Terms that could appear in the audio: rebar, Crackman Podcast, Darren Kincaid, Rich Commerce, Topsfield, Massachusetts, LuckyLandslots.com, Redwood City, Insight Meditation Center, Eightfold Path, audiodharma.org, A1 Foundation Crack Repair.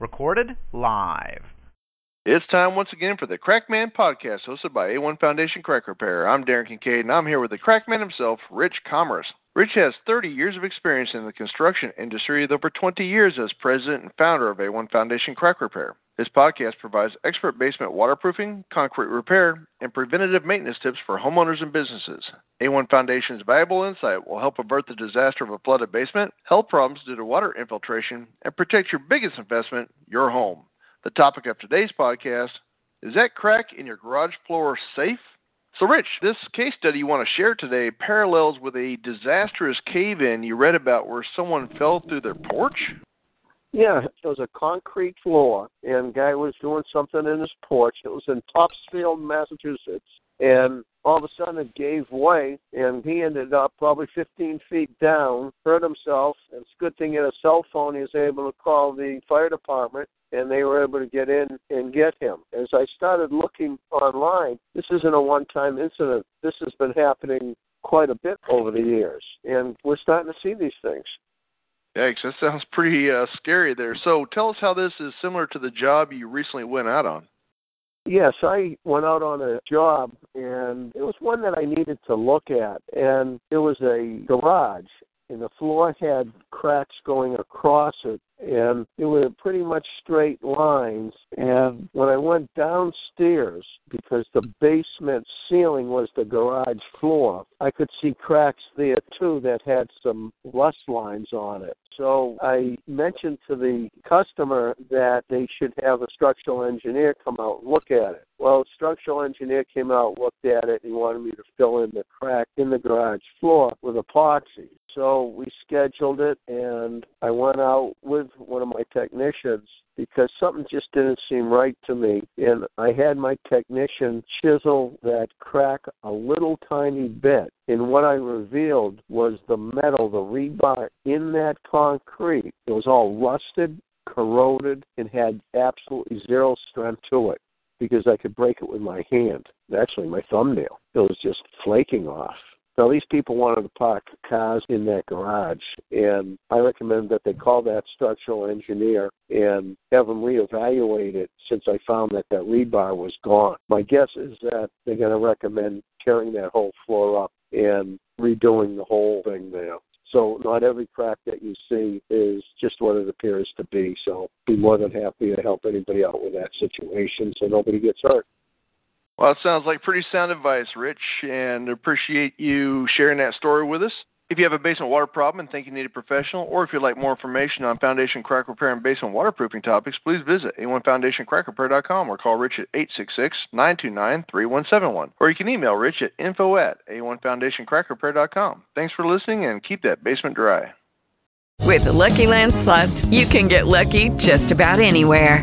Recorded live. It's time once again for the Crackman Podcast, hosted by A1 Foundation Crack Repair. I'm Darren Kincaid, and I'm here with the Crackman himself, Rich Commerce. Rich has 30 years of experience in the construction industry, with over 20 years as president and founder of A1 Foundation Crack Repair. His podcast provides expert basement waterproofing, concrete repair, and preventative maintenance tips for homeowners and businesses. A1 Foundation's valuable insight will help avert the disaster of a flooded basement, health problems due to water infiltration, and protect your biggest investment, your home. The topic of today's podcast, is that crack in your garage floor safe? So Rich, this case study you want to share today parallels with a disastrous cave-in you read about where someone fell through their porch? Yeah, it was a concrete floor, and the guy was doing something in his porch. It was in Topsfield, Massachusetts, and all of a sudden it gave way, and he ended up probably 15 feet down, hurt himself, and it's a good thing he had a cell phone. He was able to call the fire department, and they were able to get in and get him. As I started looking online, this isn't a one-time incident. This has been happening quite a bit over the years, and we're starting to see these things. Yikes, that sounds pretty scary there. So tell us how this is similar to the job you recently went out on. Yes, I went out on a job, and it was one that I needed to look at. And it was a garage, and the floor had cracks going across it, and they were pretty much straight lines. And when I went downstairs, because the basement ceiling was the garage floor, I could see cracks there, too, that had some rust lines on it. So I mentioned to the customer that they should have a structural engineer come out and look at it. Well, the structural engineer came out, looked at it, and he wanted me to fill in the crack in the garage floor with epoxy. So we scheduled it, and I went out with one of my technicians because something just didn't seem right to me. And I had my technician chisel that crack a little tiny bit. And what I revealed was the metal, the rebar in that concrete. It was all rusted, corroded, and had absolutely zero strength to it because I could break it with my hand. Actually, my thumbnail. It was just flaking off. Now, these people wanted to park cars in that garage, and I recommend that they call that structural engineer and have them reevaluate it since I found that that rebar was gone. My guess is that they're going to recommend tearing that whole floor up and redoing the whole thing there. So not every crack that you see is just what it appears to be, so be more than happy to help anybody out with that situation so nobody gets hurt. Well, it sounds like pretty sound advice, Rich, and appreciate you sharing that story with us. If you have a basement water problem and think you need a professional, or if you'd like more information on foundation crack repair and basement waterproofing topics, please visit a1foundationcrackrepair.com or call Rich at 866-929-3171. Or you can email Rich at info@a1foundationcrackrepair.com. Thanks for listening, and keep that basement dry. With the Lucky Land Slots, you can get lucky just about anywhere.